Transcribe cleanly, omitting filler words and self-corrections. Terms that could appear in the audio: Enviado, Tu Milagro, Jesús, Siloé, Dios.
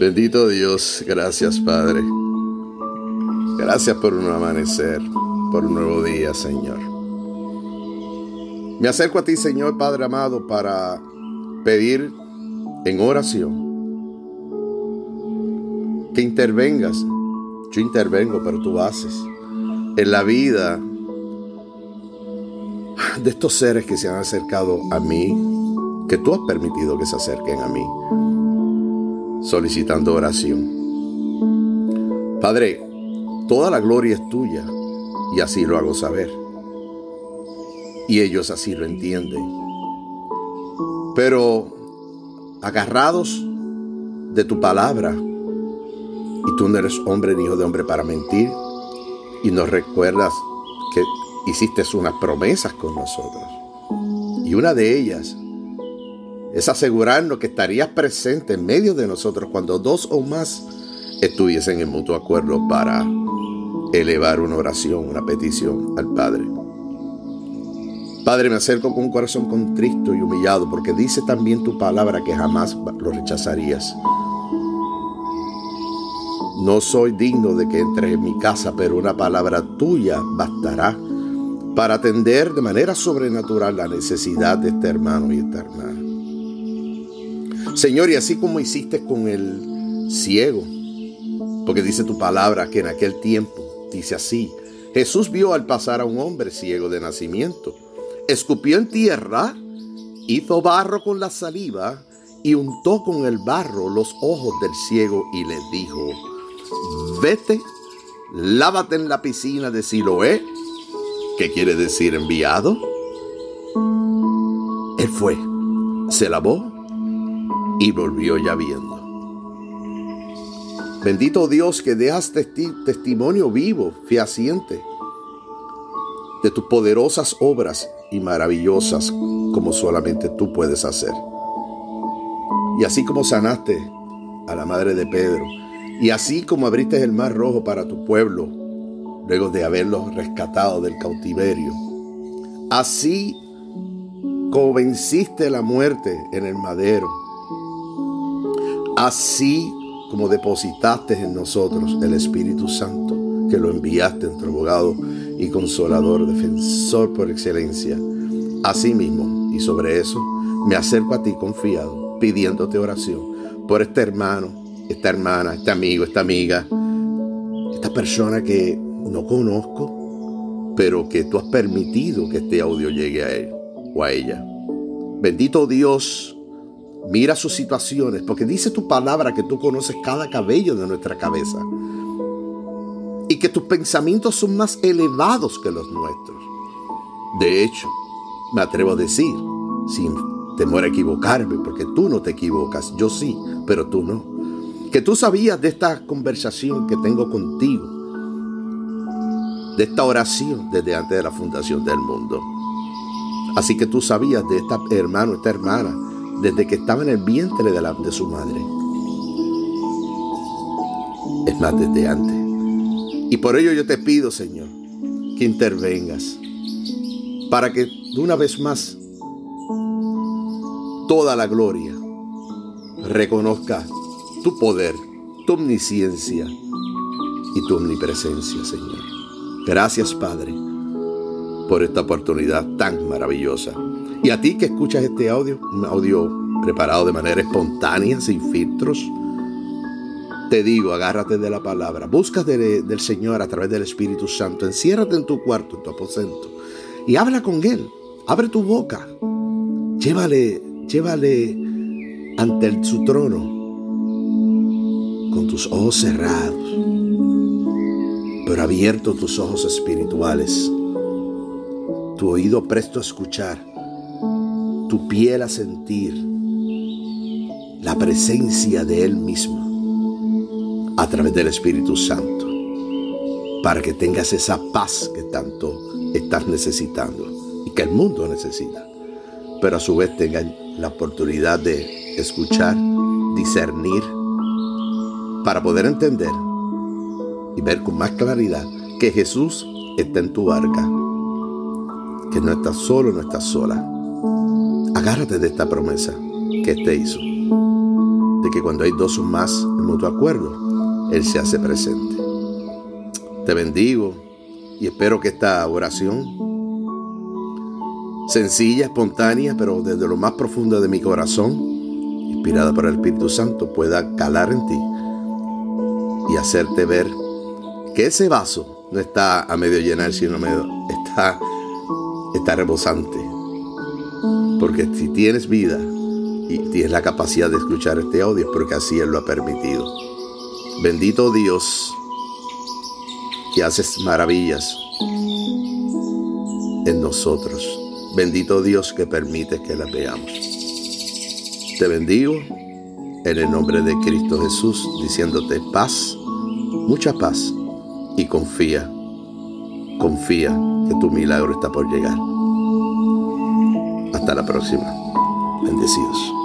Bendito Dios, gracias Padre. Gracias por un amanecer, por un nuevo día, Señor. Me acerco a ti, Señor Padre amado, para pedir en oración que intervengas. Yo intervengo, pero tú haces en la vida de estos seres que se han acercado a mí, que tú has permitido que se acerquen a mí, solicitando oración. Padre, toda la gloria es tuya y así lo hago saber. Y ellos así lo entienden. Pero agarrados de tu palabra, y tú no eres hombre ni hijo de hombre para mentir, y nos recuerdas que hiciste unas promesas con nosotros. Y una de ellas es asegurarnos que estarías presente en medio de nosotros cuando dos o más estuviesen en mutuo acuerdo para elevar una oración, una petición al Padre. Padre, me acerco con un corazón contrito y humillado, porque dice también tu palabra que jamás lo rechazarías. No soy digno de que entres en mi casa, pero una palabra tuya bastará para atender de manera sobrenatural la necesidad de este hermano y esta hermana. Señor, y así como hiciste con el ciego, porque dice tu palabra que en aquel tiempo, dice así, Jesús vio al pasar a un hombre ciego de nacimiento, escupió en tierra, hizo barro con la saliva y untó con el barro los ojos del ciego y le dijo, vete, lávate en la piscina de Siloé, que quiere decir enviado. Él fue, se lavó y volvió ya viendo. Bendito Dios, que dejas testimonio vivo, fehaciente, de tus poderosas obras y maravillosas, como solamente tú puedes hacer. Y así como sanaste a la madre de Pedro, y así como abriste el mar rojo para tu pueblo, luego de haberlos rescatado del cautiverio, así como venciste la muerte en el madero, así como depositaste en nosotros el Espíritu Santo, que lo enviaste entre abogado y consolador, defensor por excelencia. Así mismo, y sobre eso, me acerco a ti confiado, pidiéndote oración por este hermano, esta hermana, este amigo, esta amiga, esta persona que no conozco, pero que tú has permitido que este audio llegue a él o a ella. Bendito Dios, mira sus situaciones, porque dice tu palabra que tú conoces cada cabello de nuestra cabeza y que tus pensamientos son más elevados que los nuestros. De hecho, me atrevo a decir, sin temor a equivocarme, porque tú no te equivocas, yo sí, pero tú no, que tú sabías de esta conversación que tengo contigo, de esta oración desde antes de la fundación del mundo. Así que tú sabías de este hermano, esta hermana, desde que estaba en el vientre de su madre. Es más, desde antes. Y por ello yo te pido, Señor, que intervengas para que de una vez más toda la gloria reconozca tu poder, tu omnisciencia y tu omnipresencia, Señor. Gracias, Padre, por esta oportunidad tan maravillosa. Y a ti que escuchas este audio, un audio preparado de manera espontánea, sin filtros, te digo, agárrate de la palabra, busca del Señor a través del Espíritu Santo, enciérrate en tu cuarto, en tu aposento, y habla con Él, abre tu boca, llévale ante su trono, con tus ojos cerrados, pero abiertos tus ojos espirituales, tu oído presto a escuchar, tu piel a sentir la presencia de Él mismo a través del Espíritu Santo, para que tengas esa paz que tanto estás necesitando y que el mundo necesita, pero a su vez tengas la oportunidad de escuchar, discernir, para poder entender y ver con más claridad que Jesús está en tu barca, que no estás solo, no estás sola. Agárrate de esta promesa que te hizo. de que cuando hay dos o más de mutuo acuerdo, Él se hace presente. Te bendigo y espero que esta oración, sencilla, espontánea, pero desde lo más profundo de mi corazón, inspirada por el Espíritu Santo, pueda calar en ti y hacerte ver que ese vaso no está a medio llenar, sino está rebosante. Porque si tienes vida y tienes la capacidad de escuchar este audio, es porque así Él lo ha permitido. Bendito Dios, que haces maravillas en nosotros. Bendito Dios, que permites que las veamos. Te bendigo en el nombre de Cristo Jesús, diciéndote paz, mucha paz, y confía que tu milagro está por llegar. Hasta la próxima. Bendecidos.